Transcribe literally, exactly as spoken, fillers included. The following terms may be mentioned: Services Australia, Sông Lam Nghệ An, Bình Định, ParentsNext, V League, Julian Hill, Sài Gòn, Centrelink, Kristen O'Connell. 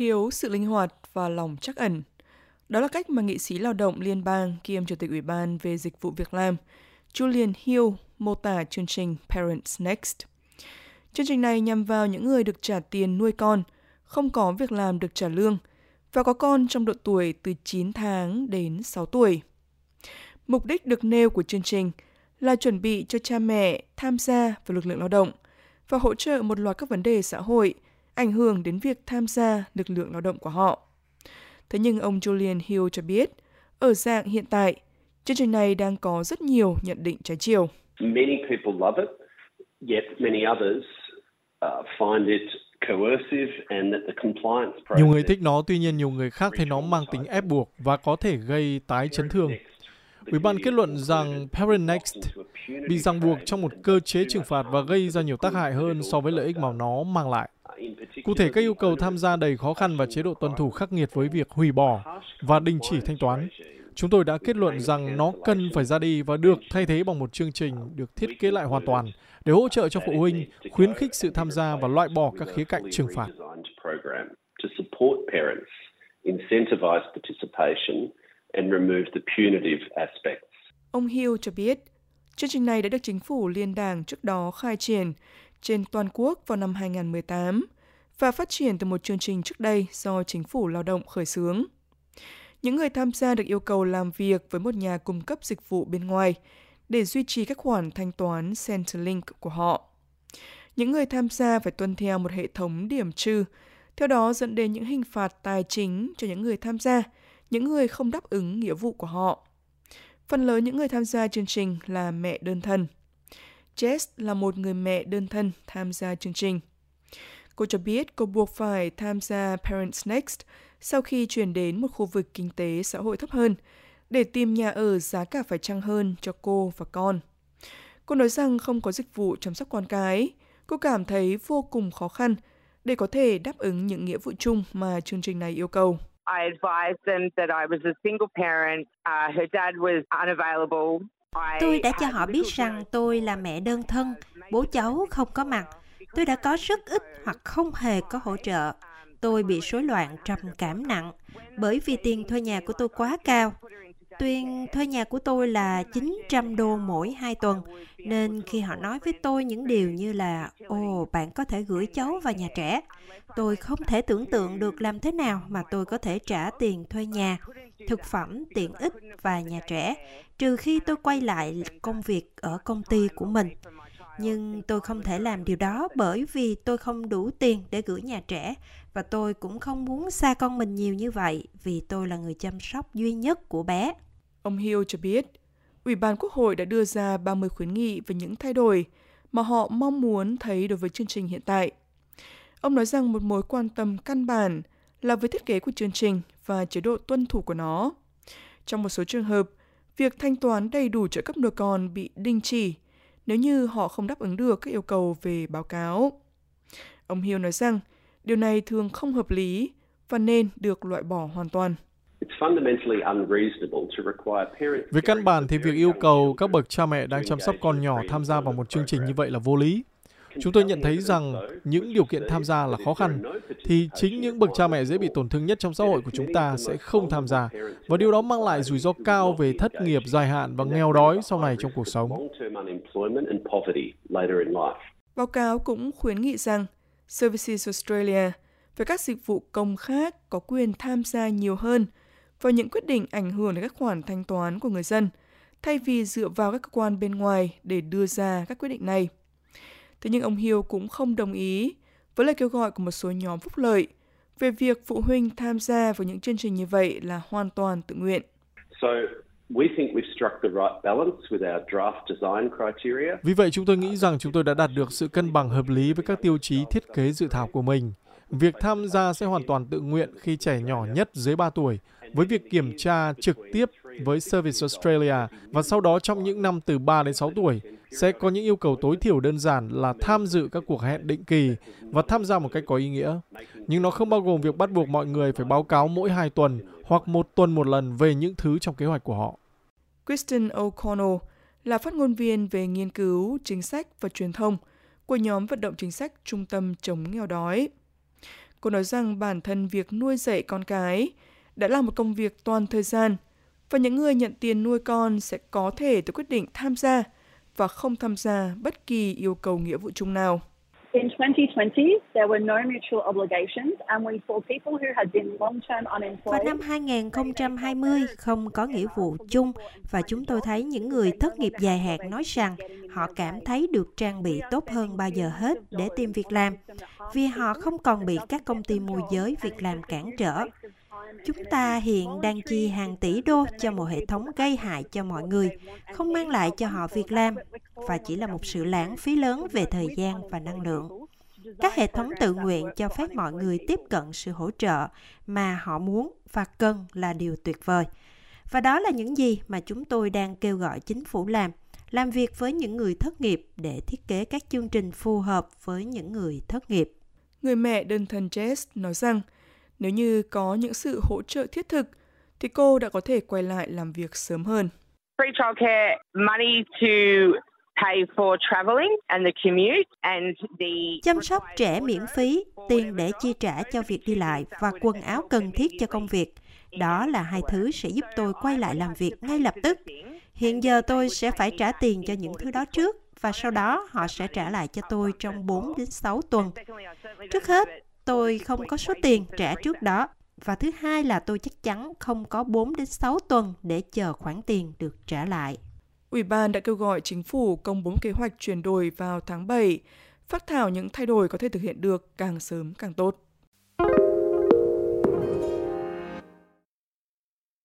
thiếu sự linh hoạt và lòng trắc ẩn. Đó là cách mà nghị sĩ lao động liên bang kiêm Chủ tịch Ủy ban về Dịch vụ Việc làm Julian Hill mô tả chương trình Parents Next. Chương trình này nhằm vào những người được trả tiền nuôi con, không có việc làm được trả lương và có con trong độ tuổi từ chín tháng đến sáu tuổi. Mục đích được nêu của chương trình là chuẩn bị cho cha mẹ tham gia vào lực lượng lao động và hỗ trợ một loạt các vấn đề xã hội ảnh hưởng đến việc tham gia lực lượng lao động của họ. Thế nhưng ông Julian Hill cho biết, ở dạng hiện tại, chương trình này đang có rất nhiều nhận định trái chiều. Many people love it, yet many others find it coercive and that the compliance process. Nhiều người thích nó, tuy nhiên nhiều người khác thấy nó mang tính ép buộc và có thể gây tái chấn thương. Ủy ban kết luận rằng ParentsNext bị ràng buộc trong một cơ chế trừng phạt và gây ra nhiều tác hại hơn so với lợi ích mà nó mang lại. Cụ thể, các yêu cầu tham gia đầy khó khăn và chế độ tuân thủ khắc nghiệt với việc hủy bỏ và đình chỉ thanh toán. Chúng tôi đã kết luận rằng nó cần phải ra đi và được thay thế bằng một chương trình được thiết kế lại hoàn toàn để hỗ trợ cho phụ huynh, khuyến khích sự tham gia và loại bỏ các khía cạnh trừng phạt. Ông Hill cho biết, chương trình này đã được chính phủ liên đảng trước đó khai triển trên toàn quốc vào năm hai không một tám và phát triển từ một chương trình trước đây do chính phủ lao động khởi xướng. Những người tham gia được yêu cầu làm việc với một nhà cung cấp dịch vụ bên ngoài để duy trì các khoản thanh toán Centrelink của họ. Những người tham gia phải tuân theo một hệ thống điểm trừ, theo đó dẫn đến những hình phạt tài chính cho những người tham gia, những người không đáp ứng nghĩa vụ của họ. Phần lớn những người tham gia chương trình là mẹ đơn thân. Jess là một người mẹ đơn thân tham gia chương trình. Cô cho biết cô buộc phải tham gia Parents Next sau khi chuyển đến một khu vực kinh tế xã hội thấp hơn để tìm nhà ở giá cả phải chăng hơn cho cô và con. Cô nói rằng không có dịch vụ chăm sóc con cái, cô cảm thấy vô cùng khó khăn để có thể đáp ứng những nghĩa vụ chung mà chương trình này yêu cầu. I advised them that I was a single parent, uh, her dad was unavailable. Tôi đã cho họ biết rằng tôi là mẹ đơn thân, bố cháu không có mặt. Tôi đã có rất ít hoặc không hề có hỗ trợ. Tôi bị rối loạn trầm cảm nặng bởi vì tiền thuê nhà của tôi quá cao. Tiền thuê nhà của tôi là chín trăm đô mỗi hai tuần, nên khi họ nói với tôi những điều như là Ồ, oh, bạn có thể gửi cháu vào nhà trẻ, tôi không thể tưởng tượng được làm thế nào mà tôi có thể trả tiền thuê nhà, thực phẩm, tiện ích và nhà trẻ, trừ khi tôi quay lại công việc ở công ty của mình. Nhưng tôi không thể làm điều đó bởi vì tôi không đủ tiền để gửi nhà trẻ và tôi cũng không muốn xa con mình nhiều như vậy vì tôi là người chăm sóc duy nhất của bé. Ông Hill cho biết, Ủy ban Quốc hội đã đưa ra ba mươi khuyến nghị về những thay đổi mà họ mong muốn thấy đối với chương trình hiện tại. Ông nói rằng một mối quan tâm căn bản là với thiết kế của chương trình và chế độ tuân thủ của nó. Trong một số trường hợp, việc thanh toán đầy đủ trợ cấp nuôi con bị đình chỉ nếu như họ không đáp ứng được các yêu cầu về báo cáo. Ông Hill nói rằng điều này thường không hợp lý và nên được loại bỏ hoàn toàn. Về căn bản thì việc yêu cầu các bậc cha mẹ đang chăm sóc con nhỏ tham gia vào một chương trình như vậy là vô lý. Chúng tôi nhận thấy rằng những điều kiện tham gia là khó khăn, thì chính những bậc cha mẹ dễ bị tổn thương nhất trong xã hội của chúng ta sẽ không tham gia, và điều đó mang lại rủi ro cao về thất nghiệp dài hạn và nghèo đói sau này trong cuộc sống. Báo cáo cũng khuyến nghị rằng Services Australia và các dịch vụ công khác có quyền tham gia nhiều hơn vào những quyết định ảnh hưởng đến các khoản thanh toán của người dân, thay vì dựa vào các cơ quan bên ngoài để đưa ra các quyết định này. Thế nhưng ông Hill cũng không đồng ý với lời kêu gọi của một số nhóm phúc lợi về việc phụ huynh tham gia vào những chương trình như vậy là hoàn toàn tự nguyện. Vì vậy, chúng tôi nghĩ rằng chúng tôi đã đạt được sự cân bằng hợp lý với các tiêu chí thiết kế dự thảo của mình. Việc tham gia sẽ hoàn toàn tự nguyện khi trẻ nhỏ nhất dưới ba tuổi, với việc kiểm tra trực tiếp với Services Australia, và sau đó trong những năm từ ba đến sáu tuổi, sẽ có những yêu cầu tối thiểu đơn giản là tham dự các cuộc hẹn định kỳ và tham gia một cách có ý nghĩa. Nhưng nó không bao gồm việc bắt buộc mọi người phải báo cáo mỗi hai tuần hoặc một tuần một lần về những thứ trong kế hoạch của họ. Kristen O'Connell là phát ngôn viên về nghiên cứu, chính sách và truyền thông của nhóm vận động chính sách Trung tâm chống nghèo đói. Cô nói rằng bản thân việc nuôi dạy con cái đã là một công việc toàn thời gian và những người nhận tiền nuôi con sẽ có thể tự quyết định tham gia và không tham gia bất kỳ yêu cầu nghĩa vụ chung nào. In twenty twenty, there were no mutual obligations and we saw people who had been long-term unemployed. Vào năm hai nghìn không trăm hai mươi, không có nghĩa vụ chung và chúng tôi thấy những người thất nghiệp dài hạn nói rằng họ cảm thấy được trang bị tốt hơn bao giờ hết để tìm việc làm vì họ không còn bị các công ty môi giới việc làm cản trở. Chúng ta hiện đang chi hàng tỷ đô cho một hệ thống gây hại cho mọi người, không mang lại cho họ việc làm và chỉ là một sự lãng phí lớn về thời gian và năng lượng. Các hệ thống tự nguyện cho phép mọi người tiếp cận sự hỗ trợ mà họ muốn và cần là điều tuyệt vời. Và đó là những gì mà chúng tôi đang kêu gọi chính phủ làm, làm việc với những người thất nghiệp để thiết kế các chương trình phù hợp với những người thất nghiệp. Người mẹ đơn thân Jess nói rằng, nếu như có những sự hỗ trợ thiết thực, thì cô đã có thể quay lại làm việc sớm hơn. Free childcare, money to pay for travelling and the commute and the chăm sóc trẻ miễn phí, tiền để chi trả cho việc đi lại và quần áo cần thiết cho công việc. Đó là hai thứ sẽ giúp tôi quay lại làm việc ngay lập tức. Hiện giờ tôi sẽ phải trả tiền cho những thứ đó trước và sau đó họ sẽ trả lại cho tôi trong bốn đến sáu tuần. Trước hết, tôi không có số tiền trả trước đó. Và thứ hai là tôi chắc chắn không có bốn đến sáu tuần để chờ khoản tiền được trả lại. Ủy ban đã kêu gọi chính phủ công bố kế hoạch chuyển đổi vào tháng bảy, phác thảo những thay đổi có thể thực hiện được càng sớm càng tốt.